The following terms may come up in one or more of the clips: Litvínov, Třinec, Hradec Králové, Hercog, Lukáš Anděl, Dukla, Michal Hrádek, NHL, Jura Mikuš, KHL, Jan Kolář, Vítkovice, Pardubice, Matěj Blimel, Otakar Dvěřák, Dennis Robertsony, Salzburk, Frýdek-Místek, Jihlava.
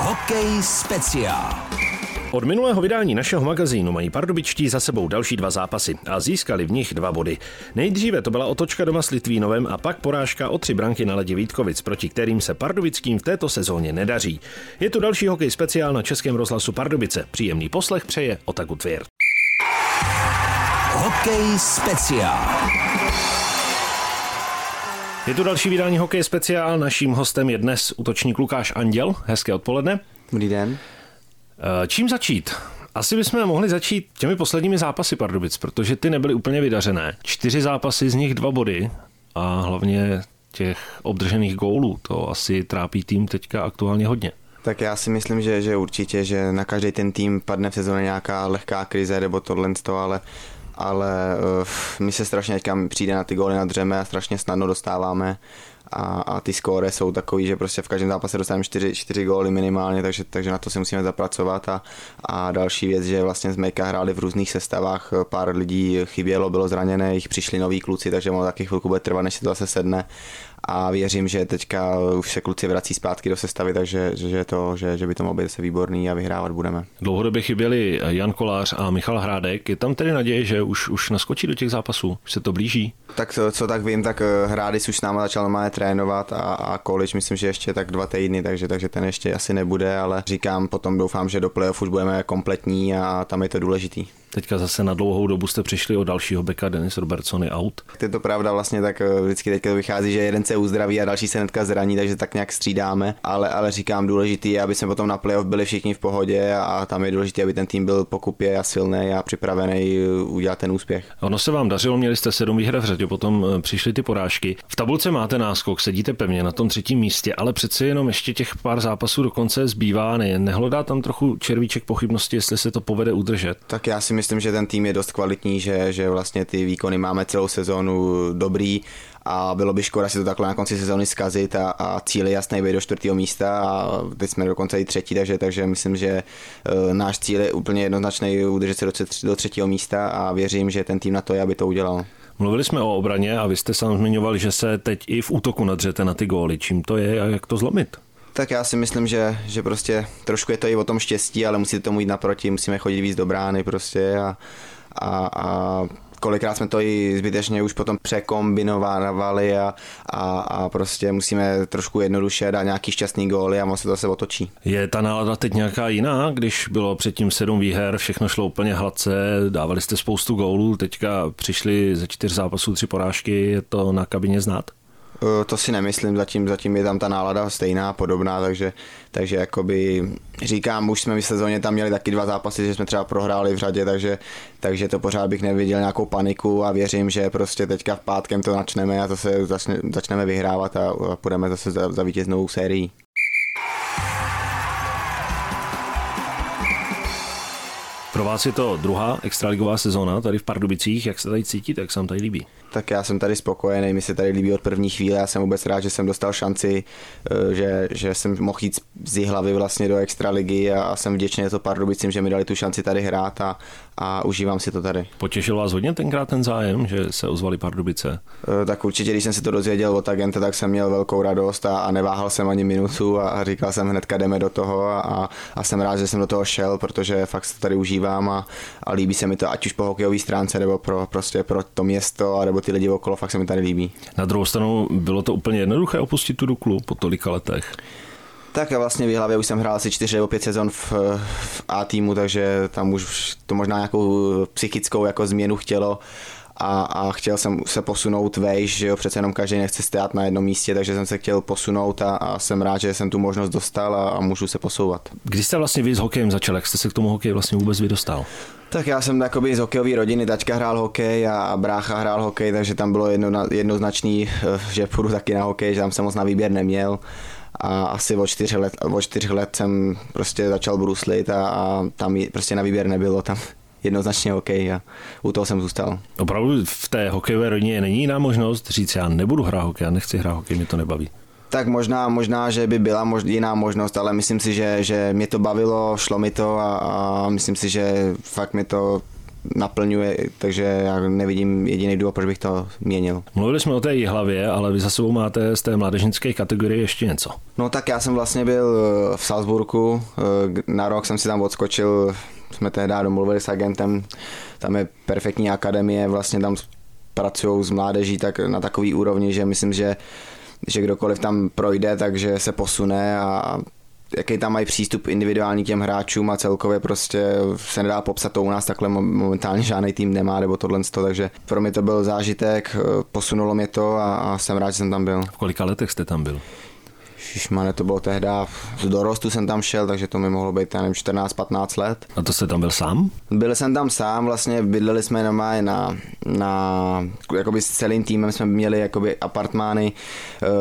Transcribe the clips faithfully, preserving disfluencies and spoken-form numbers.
Hokej speciál. Od minulého vydání našeho magazínu mají pardubičtí za sebou další dva zápasy a získali v nich dva body. Nejdříve to byla otočka doma s Litvínovem a pak porážka o tři branky na ledě Vítkovic, proti kterým se pardubickým v této sezóně nedaří. Je tu další hokej speciál na Českém rozhlasu Pardubice. Příjemný poslech přeje Otaku Dvěřák. Hokej speciál. Je tu další vydání Hokej speciál. Naším hostem je dnes útočník Lukáš Anděl. Hezké odpoledne. Dobrý den. Čím začít? Asi bychom mohli začít těmi posledními zápasy Pardubic, protože ty nebyly úplně vydařené. Čtyři zápasy, z nich dva body a hlavně těch obdržených gólů. To asi trápí tým teďka aktuálně hodně. Tak já si myslím, že, že určitě, že na každý ten tým padne v sezóně nějaká lehká krize nebo tohle, ale... ale uh, my se strašně teďka přijde na ty góly nadřeme a strašně snadno dostáváme a, a ty skóre jsou takový, že prostě v každém zápase dostaneme čtyři góly minimálně, takže, takže na to si musíme zapracovat a, a další věc, že vlastně z Mejka hráli v různých sestavách, pár lidí chybělo, bylo zraněné, jich přišli noví kluci, takže ono taky chvilku bude trvat, než se to zase sedne a věřím, že teďka už se kluci vrací zpátky do sestavy, takže že, to, že, že by to mohlo být se výborný a vyhrávat budeme. Dlouhodobě chyběli Jan Kolář a Michal Hrádek. Je tam tedy naděje, že už, už naskočí do těch zápasů? Už se to blíží? Tak co tak vím, tak Hrádek už s náma začal normálně trénovat a, a Količ myslím, že ještě tak dva týdny, takže, takže ten ještě asi nebude, ale říkám, potom doufám, že do playoff už budeme kompletní a tam je to důležitý. Teďka zase na dlouhou dobu jste přišli o dalšího beka Dennis Robertsony out. To je to pravda, vlastně tak vždycky teďka vychází, že jeden se uzdraví a další se hnedka zraní, takže tak nějak střídáme, ale, ale říkám, důležitý je, aby jsme potom na playoff byli všichni v pohodě a tam je důležité, aby ten tým byl pokupě a silný a připravený udělat ten úspěch. Ono se vám dařilo, měli jste sedm výher v řadě, potom přišly ty porážky. V tabulce máte náskok, sedíte pevně na tom třetím místě, ale přece jenom ještě těch pár zápasů do konce zbývá, ne, nehlodá tam trochu červíček pochybnosti, jestli se to povede udržet. Tak já si myslím, že ten tým je dost kvalitní, že, že vlastně ty výkony máme celou sezónu dobrý a bylo by škoda si to takhle na konci sezóny zkazit a, a cíl je jasný, být do čtvrtého místa a teď jsme dokonce i třetí, takže, takže myslím, že e, náš cíl je úplně jednoznačný udržet se do, do třetího místa a věřím, že ten tým na to je, aby to udělal. Mluvili jsme o obraně a vy jste sám zmiňoval, že se teď i v útoku nadřete na ty góly. Čím to je a jak to zlomit? Tak já si myslím, že, že prostě trošku je to i o tom štěstí, ale musí tomu jít naproti, musíme chodit víc do brány prostě a, a, a kolikrát jsme to i zbytečně už potom překombinovávali a, a, a prostě musíme trošku jednoduše dát nějaký šťastný góly a moc se to se otočí. Je ta nálada teď nějaká jiná, když bylo předtím sedm výher, všechno šlo úplně hladce, dávali jste spoustu gólů, teďka přišli ze čtyř zápasů tři porážky, je to na kabině znát? To si nemyslím, zatím, zatím je tam ta nálada stejná, podobná, takže, takže jakoby říkám, už jsme v sezóně tam měli taky dva zápasy, že jsme třeba prohráli v řadě, takže, takže to pořád bych neviděl nějakou paniku a věřím, že prostě teďka v pátkem to načneme a zase začne, začneme vyhrávat a, a půjdeme zase za, za vítěznou sérií. Pro vás je to druhá extraligová sezóna tady v Pardubicích. Jak se tady cítíte, jak se vám tady líbí? Tak já jsem tady spokojený, mi se tady líbí od první chvíle, já jsem vůbec rád, že jsem dostal šanci, že, že jsem mohl jít z Jihlavy vlastně do extraligy a, a jsem vděčný za to Pardubicím, že mi dali tu šanci tady hrát a, a užívám si to tady. Potěšil vás hodně tenkrát ten zájem, že se ozvali Pardubice? Tak určitě, když jsem si to dozvěděl od agenta, tak jsem měl velkou radost a, a neváhal jsem ani minutu a říkal jsem hnedka jdeme do toho a, a jsem rád, že jsem do toho šel, protože fakt se tady užívám a, a líbí se mi to, ať už po hokejové stránce nebo pro, prostě pro to město, nebo ty lidi okolo, fakt se mi tady líbí. Na druhou stranu bylo to úplně jednoduché opustit tu Duklu po tolika letech. Tak a vlastně v Jihlavě už jsem hrál asi čtyři nebo pět sezon v, v A týmu, takže tam už to možná nějakou psychickou jako změnu chtělo a, a chtěl jsem se posunout vejš, že jo, přece jenom každý nechce stát na jednom místě, takže jsem se chtěl posunout a, a jsem rád, že jsem tu možnost dostal a, a můžu se posouvat. Když jste vlastně vy s hokejem začal, jak jste se k tomu hokeji vlastně vůbec vy dostal? Tak já jsem jakoby z hokejové rodiny, taťka hrál hokej a brácha hrál hokej, takže tam bylo jedno, jednoznačný, že půjdu taky na hokej, že tam jsem moc na výběr neměl. A asi o čtyři let, o čtyři let jsem prostě začal bruslit a, a tam prostě na výběr nebylo, tam jednoznačně hokej a u toho jsem zůstal. Opravdu v té hokejové rodině není jiná možnost říct, já nebudu hrát hokej, já nechci hrát hokej, mě to nebaví. Tak možná, možná, že by byla mož, jiná možnost, ale myslím si, že, že mě to bavilo, šlo mi to a, a myslím si, že fakt mi to naplňuje, takže já nevidím jediný důvod, proč bych to měnil. Mluvili jsme o té Jihlavě, ale vy za sebou máte z té mládežnické kategorie ještě něco. No tak já jsem vlastně byl v Salzburku, na rok jsem si tam odskočil, jsme tehdy domluvili s agentem, tam je perfektní akademie, vlastně tam pracují s mládeží tak na takový úrovni, že myslím, že, že kdokoliv tam projde, takže se posune a jaký tam mají přístup individuální těm hráčům a celkově prostě se nedá popsat, to u nás takhle momentálně žádný tým nemá nebo tohle, takže pro mě to byl zážitek, posunulo mě to a, a jsem rád, že jsem tam byl. V kolika letech jste tam byl? Šišmane, to bylo tehda, z dorostu jsem tam šel, takže to mi mohlo být, já nevím, čtrnáct patnáct let. A to jste tam byl sám? Byl jsem tam sám, vlastně bydleli jsme normálně na, na jakoby s celým týmem jsme měli jakoby apartmány,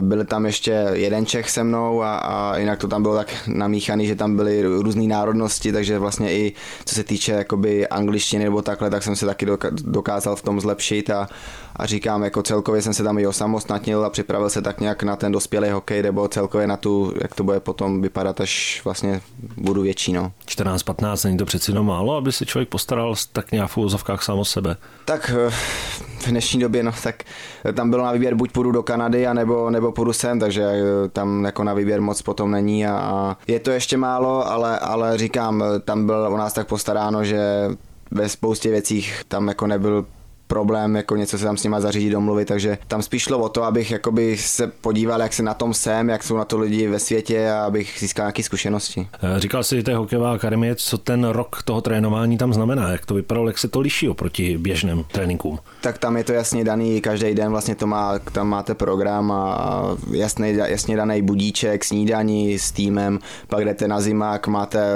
byl tam ještě jeden Čech se mnou a, a jinak to tam bylo tak namíchaný, že tam byly různé národnosti, takže vlastně i co se týče jakoby angličtiny nebo takhle, tak jsem se taky dokázal v tom zlepšit a A říkám, jako celkově jsem se tam i osamostatnil a připravil se tak nějak na ten dospělý hokej, nebo celkově na tu, jak to bude potom vypadat, až vlastně budu větší. No. čtrnáct patnáct, není to přeci jenom málo, aby se člověk postaral tak nějak v úzovkách sám o sebe? Tak v dnešní době, no tak tam bylo na výběr, buď půjdu do Kanady, anebo, nebo půjdu sem, takže tam jako na výběr moc potom není a, a je to ještě málo, ale, ale říkám, tam bylo u nás tak postaráno, že ve spoustě věcích tam jako nebyl problém, jako něco se tam s nima zařídit, domluvit, takže tam spíš šlo o to, abych jakoby se podíval, jak se na tom jsem, jak jsou na to lidi ve světě a abych získal nějaké zkušenosti. Říkal jsi, že to je hokejová akademie, co ten rok toho trénování tam znamená, jak to vypadalo, jak se to liší oproti běžným tréninkům? Tak tam je to jasně daný, každý den vlastně to má, tam máte program a jasný, jasně daný budíček, snídaní s týmem, pak jdete na zimák, máte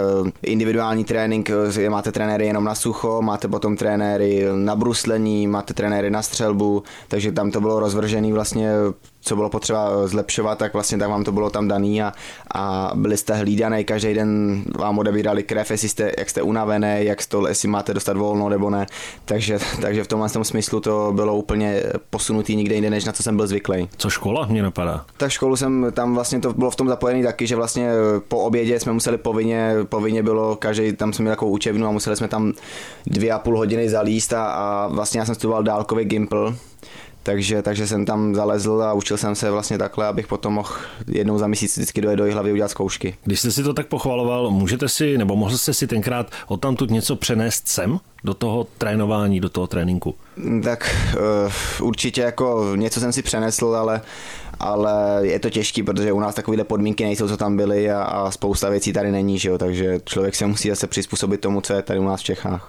individuální trénink, máte trenéry jenom na sucho, máte potom trenéry na bruslení, máte trenéry na střelbu, takže tam to bylo rozvržený vlastně, co bylo potřeba zlepšovat, tak vlastně tak vám to bylo tam daný a, a byli jste hlídaný, každý den vám odebírali krev, jestli jste, jak jste unavený, jak to, jestli máte dostat volno nebo ne, takže, takže v tomhle tom smyslu to bylo úplně posunutý nikde jinde, než na co jsem byl zvyklý. Co škola mě napadá? Tak školu jsem, tam vlastně to bylo v tom zapojený taky, že vlastně po obědě jsme museli povinně, povinně bylo, každý, tam jsme měli takovou učebnu a museli jsme tam dvě a půl hodiny zalíst a, a vlastně já jsem studoval dálkový gympl. Takže, takže jsem tam zalezl a učil jsem se vlastně takhle, abych potom mohl jednou za měsíc vždycky dojet do Jihlavy udělat zkoušky. Když jste si to tak pochvaloval, můžete si, nebo mohl jste si tenkrát odtamtud něco přenést sem? Do toho trénování, do toho tréninku? Tak uh, určitě jako něco jsem si přenesl, ale, ale je to těžký, protože u nás takovéhle podmínky nejsou, co tam byly a, a spousta věcí tady není, že jo? Takže člověk se musí zase přizpůsobit tomu, co je tady u nás v Čechách.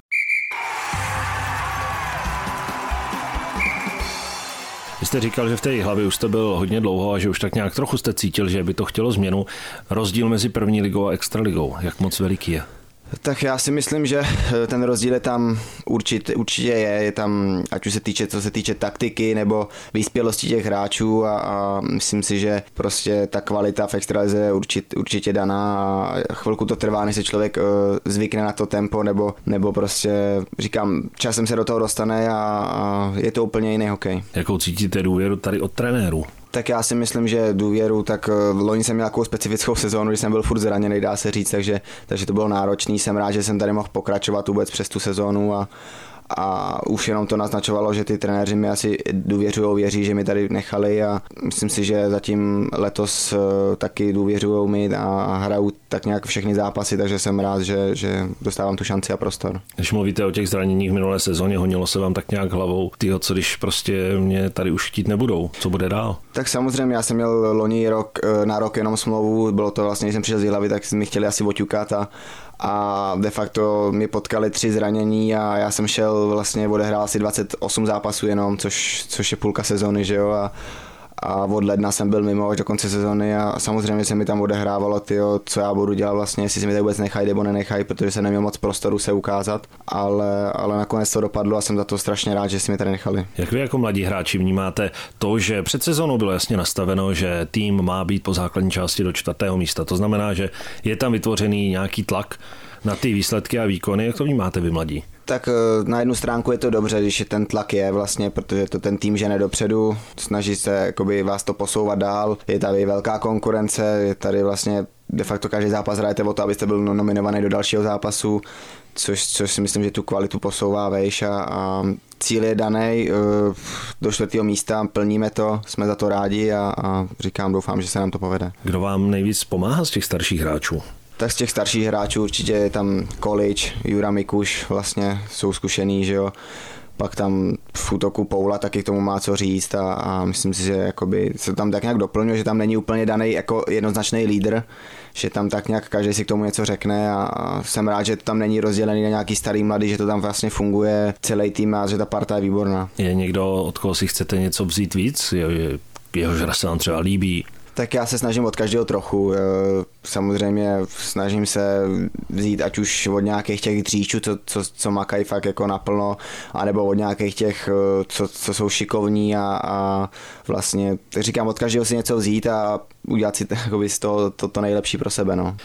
Vy jste říkal, že v té Jihlavě už jste byl hodně dlouho a že už tak nějak trochu jste cítil, že by to chtělo změnu. Rozdíl mezi první ligou a extraligou, jak moc veliký je? Tak já si myslím, že ten rozdíl je tam určitě, určitě je, je tam, ať už se týče, co se týče taktiky nebo vyspělosti těch hráčů a, a myslím si, že prostě ta kvalita v extralize je určit, určitě daná a chvilku to trvá, než se člověk uh, zvykne na to tempo nebo, nebo prostě říkám, časem se do toho dostane a, a je to úplně jiný hokej. Jakou cítíte důvěru tady od trenérů? Tak já si myslím, že důvěru, tak loni jsem měl nějakou specifickou sezónu, když jsem byl furt zraněný, dá se říct, takže, takže to bylo náročný, jsem rád, že jsem tady mohl pokračovat vůbec přes tu sezónu a, a už jenom to naznačovalo, že ty trenéři mi asi důvěřujou, věří, že mi tady nechali a myslím si, že zatím letos taky důvěřujou mi a hrajou tak nějak všechny zápasy, takže jsem rád, že, že dostávám tu šanci a prostor. Když mluvíte o těch zraněních v minulé sezóně, honilo se vám tak nějak hlavou, tyjo, co když prostě mě tady už chtít nebudou, co bude dál? Tak samozřejmě, já jsem měl loni rok, na rok jenom smlouvu, bylo to vlastně, když jsem přišel z Jihlavy, tak mi chtěli asi oťukat a a de facto mi potkali tři zranění a já jsem šel vlastně, odehrál asi dvacet osm zápasů jenom, což, což je půlka sezóny, že jo, a, a od ledna jsem byl mimo až do konce sezóny a samozřejmě se mi tam odehrávalo, tyjo, co já budu dělat vlastně, jestli si mi tady vůbec nechají nebo nenechají, protože jsem neměl moc prostoru se ukázat, ale, ale nakonec to dopadlo a jsem za to strašně rád, že si mi tady nechali. Jak vy jako mladí hráči vnímáte to, že před sezónou bylo jasně nastaveno, že tým má být po základní části do čtvrtého místa, to znamená, že je tam vytvořený nějaký tlak na ty výsledky a výkony, jak to vnímáte vy mladí? Tak na jednu stránku je to dobře, když ten tlak je vlastně, protože to ten tým žene dopředu, snaží se jakoby vás to posouvat dál, je tady velká konkurence, je tady vlastně de facto každý zápas hrajete o to, abyste byl nominovaný do dalšího zápasu, což, což si myslím, že tu kvalitu posouvá vejš a, a cíl je daný do čtvrtého místa, plníme to, jsme za to rádi a, a říkám, doufám, že se nám to povede. Kdo vám nejvíc pomáhá z těch starších hráčů? Tak z těch starších hráčů určitě je tam Količ, Jura Mikuš, vlastně jsou zkušený, že jo. Pak tam v útoku Poula taky k tomu má co říct a, a myslím si, že jakoby se tam tak nějak doplňuje, že tam není úplně daný jako jednoznačný lídr, že tam tak nějak každý si k tomu něco řekne a, a jsem rád, že to tam není rozdělený na nějaký starý mladý, že to tam vlastně funguje celý tým a že ta parta je výborná. Je někdo, od koho si chcete něco vzít víc? Je, je, jehož hra se vám třeba líbí? Tak já se snažím od každého trochu. Samozřejmě snažím se vzít ať už od nějakých těch dříčů, co, co, co makají fakt jako naplno, anebo od nějakých těch, co, co jsou šikovní a, a vlastně říkám, od každého si něco vzít a udělat si jakoby, z toho to, to nejlepší pro sebe. No.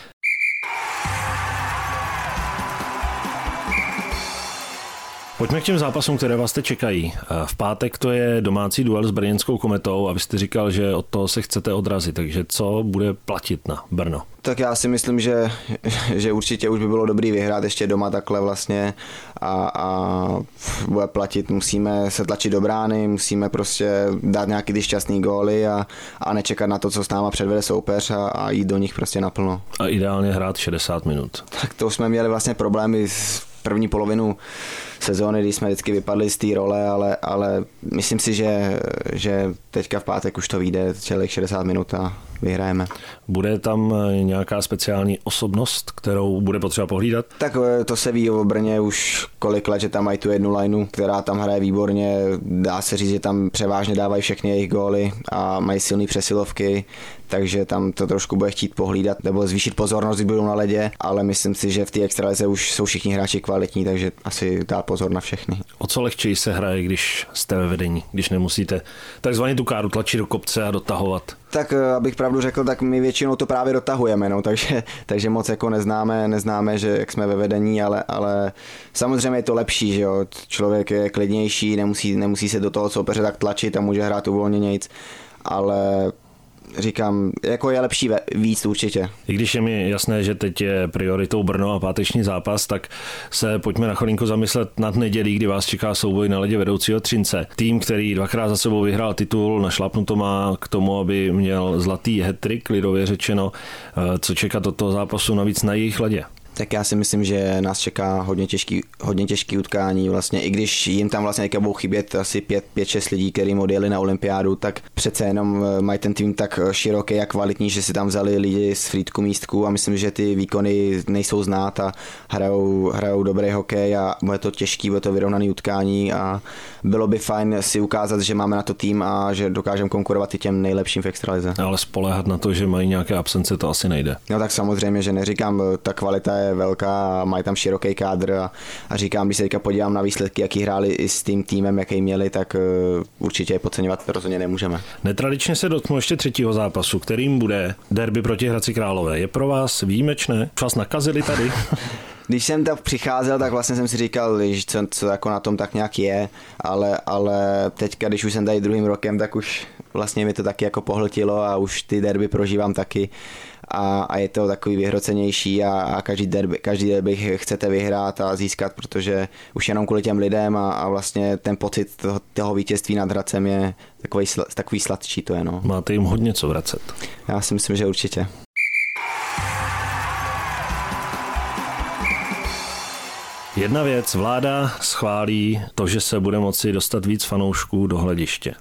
Pojďme k těm zápasům, které vás te čekají. V pátek to je domácí duel s brněnskou Kometou a vy jste říkal, že od toho se chcete odrazit, takže co bude platit na Brno? Tak já si myslím, že, že určitě už by bylo dobrý vyhrát ještě doma takhle vlastně a, a bude platit, musíme se tlačit do brány, musíme prostě dát nějaký ty šťastný góly a, a nečekat na to, co s náma předvede soupeř a, a jít do nich prostě naplno. A ideálně hrát šedesát minut. Tak to jsme měli vlastně problémy s první polovinu sezóny, kdy jsme vždycky vypadli z té role, ale, ale myslím si, že, že teďka v pátek už to vyjde, celých šedesát minut a vyhrajeme. Bude tam nějaká speciální osobnost, kterou bude potřeba pohlídat? Tak to se ví o Brně už kolik let, že tam mají tu jednu lineu, která tam hraje výborně, dá se říct, že tam převážně dávají všechny jejich góly a mají silné přesilovky, takže tam to trošku bude chtít pohlídat nebo zvýšit pozornost, když budou na ledě, ale myslím si, že v té extralize už jsou všichni hráči kvalitní, takže asi dá pozor na všechny. O co lehčeji se hraje, když jste ve vedení, když nemusíte takzvaně tu káru tlačit do kopce a dotahovat? Tak abych pravdu řekl, tak my většinou to právě dotahujeme, no, takže, takže moc jako neznáme, neznáme, že jak jsme ve vedení, ale, ale samozřejmě je to lepší, že jo? Člověk je klidnější, nemusí, nemusí se do toho soupeře tak tlačit a může hrát uvolněnějc, ale říkám, jako je lepší víc určitě. I když je mi jasné, že teď je prioritou Brno a páteční zápas, tak se pojďme na chvilinku zamyslet nad nedělí, kdy vás čeká souboj na ledě vedoucího Třince. Tým, který dvakrát za sebou vyhrál titul, našlapnu to má k tomu, aby měl zlatý hat-trick, lidově řečeno, co čekat od toho zápasu navíc na jejich ledě. Tak já si myslím, že nás čeká hodně těžký, hodně těžký utkání. Vlastně, i když jim tam vlastně budou chybět asi pět šest lidí, kteří odjeli na olympiádu, tak přece jenom mají ten tým tak široký a kvalitní, že si tam vzali lidi z frýdku místku a myslím, že ty výkony nejsou znát a hrajou, hrajou dobrý hokej a bude to těžký, bude to vyrovnaný utkání a bylo by fajn si ukázat, že máme na to tým a že dokážeme konkurovat i těm nejlepším v extralize. Ale spoléhat na to, že mají nějaké absence, to asi nejde. No tak samozřejmě, že neříkám, ta kvalita je velká a mají tam široký kádr a, a říkám, když se teďka podívám na výsledky, jaký hráli i s tím týmem, jaký měli, tak uh, určitě je podceňovat rozhodně nemůžeme. Netradičně se dotknu ještě třetího zápasu, kterým bude derby proti Hradci Králové. Je pro vás výjimečné? Vás nakazili tady? Když jsem tam přicházel, tak vlastně jsem si říkal, že co, co jako na tom tak nějak je, ale, ale teďka, když už jsem tady druhým rokem, tak už vlastně mi to taky jako pohltilo a už ty derby prožívám taky. A, a je to takový vyhrocenější a, a každý derby, každý derby chcete vyhrát a získat, protože už jenom kvůli těm lidem a, a vlastně ten pocit toho, toho vítězství nad Hradcem je takový, takový sladčí to je. No. Máte jim hodně co vracet. Já si myslím, že určitě. Jedna věc, vláda schválí to, že se bude moci dostat víc fanoušků do hlediště.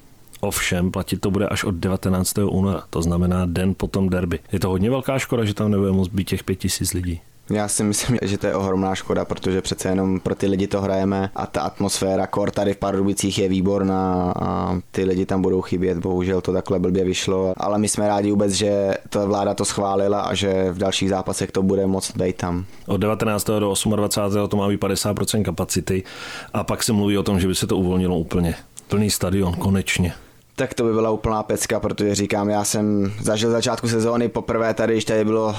Ovšem, platit to bude až od devatenáctého února, to znamená den po tom derby. Je to hodně velká škoda, že tam nebude moc být těch pět tisíc lidí. Já si myslím, že to je ohromná škoda, protože přece jenom pro ty lidi to hrajeme a ta atmosféra, kor tady v Pardubicích je výborná a ty lidi tam budou chybět, bohužel to takhle blbě vyšlo, ale my jsme rádi vůbec, že ta vláda to schválila a že v dalších zápasech to bude moc být tam. Od devatenáctého do dvacátého osmého to má být padesát procent kapacity a pak se mluví o tom, že by se to uvolnilo úplně. Plný stadion, konečně. Tak to by byla úplná pecka, protože říkám, já jsem zažil začátku sezóny poprvé tady, když tady bylo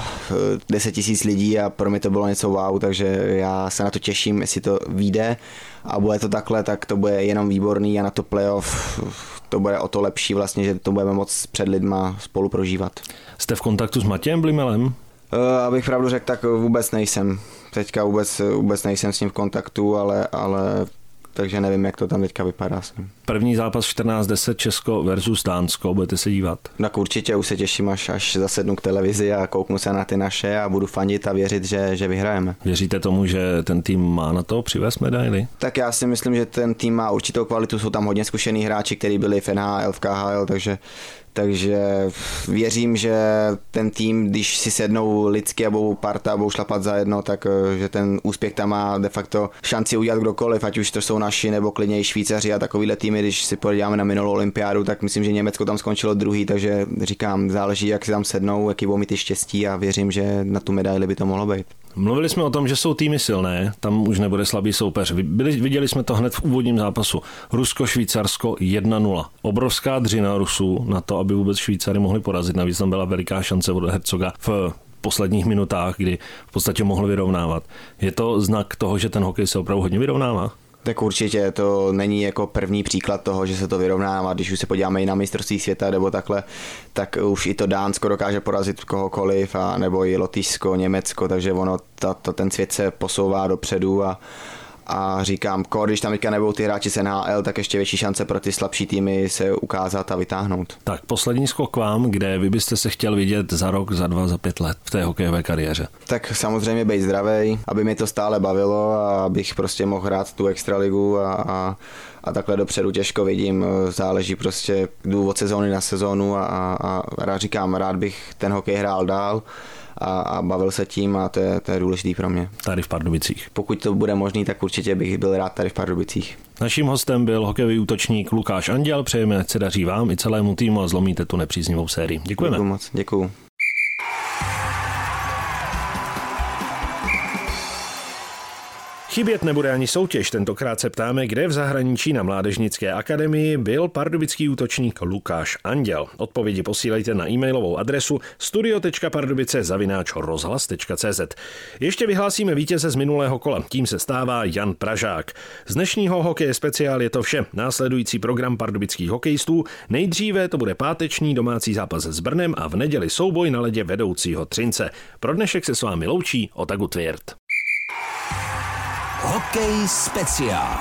deset tisíc lidí a pro mě to bylo něco wow, takže já se na to těším, jestli to vyjde a bude to takhle, tak to bude jenom výborný a na to playoff to bude o to lepší vlastně, že to budeme moc před lidma spolu prožívat. Jste v kontaktu s Matějem Blimelem? abych pravdu řekl, tak vůbec nejsem. Teďka vůbec, vůbec nejsem s ním v kontaktu, ale, ale takže nevím, jak to tam teďka vypadá. První zápas čtrnáct deset Česko versus Dánsko, budete se dívat? Tak určitě, už se těším, až, až zasednu k televizi a kouknu se na ty naše a budu fandit a věřit, že, že vyhrajeme. Věříte tomu, že ten tým má na to přivést medaily? Tak já si myslím, že ten tým má určitou kvalitu, jsou tam hodně zkušený hráči, kteří byli v N H L, v K H L, takže... Takže věřím, že ten tým, když si sednou lidsky a budou parta, budou šlapat za jedno, tak že ten úspěch tam má de facto šanci udělat kdokoliv, ať už to jsou naši nebo klidně i Švýcaři a takovýhle týmy. Když si podíváme na minulou olympiádu, tak myslím, že Německo tam skončilo druhý, takže říkám, záleží, jak si tam sednou, jaký budou mít štěstí a věřím, že na tu medaili by to mohlo být. Mluvili jsme o tom, že jsou týmy silné, tam už nebude slabý soupeř. Viděli jsme to hned v úvodním zápasu. Rusko-Švýcarsko jedna nula. Obrovská dřina Rusů na to, aby vůbec Švýcary mohli porazit. Navíc tam byla veliká šance od Hercoga v posledních minutách, kdy v podstatě mohl vyrovnávat. Je to znak toho, že ten hokej se opravdu hodně vyrovnává? Tak určitě, to není jako první příklad toho, že se to vyrovnává. Když už se podíváme i na mistrovství světa nebo takhle, tak už i to Dánsko dokáže porazit kohokoliv, a nebo i Lotyšsko, Německo, takže ono, ta, ta, ten svět se posouvá dopředu a, a říkám, ko, když tam teďka nebudou ty hráči z N H L, tak ještě větší šance pro ty slabší týmy se ukázat a vytáhnout. Tak poslední skok k vám, kde vy byste se chtěl vidět za rok, za dva, za pět let v té hokejové kariéře? Tak samozřejmě být zdravý, aby mě to stále bavilo a abych prostě mohl hrát tu extraligu a, a, a takhle dopředu těžko vidím, záleží prostě od sezóny na sezónu a, a, a říkám, rád bych ten hokej hrál dál. A, a bavil se tím a to je, to je důležitý pro mě. Tady v Pardubicích. Pokud to bude možný, tak určitě bych byl rád tady v Pardubicích. Naším hostem byl hokejový útočník Lukáš Anděl. Přejeme, ať se daří vám i celému týmu a zlomíte tu nepříznivou sérii. Děkujeme. Děkuju moc, děkuju. Chybět nebude ani soutěž, tentokrát se ptáme, kde v zahraničí na Mládežnické akademii byl pardubický útočník Lukáš Anděl. Odpovědi posílejte na e-mailovou adresu studio tečka pardubice zavináč rozhlas tečka cz. Ještě vyhlásíme vítěze z minulého kola, tím se stává Jan Pražák. Z dnešního Hokeje speciál je to vše. Následující program pardubických hokejistů. Nejdříve to bude páteční domácí zápas s Brnem a v neděli souboj na ledě vedoucího Třince. Pro dnešek se s vámi loučí Otakar Dvěřák. Hokej speciál.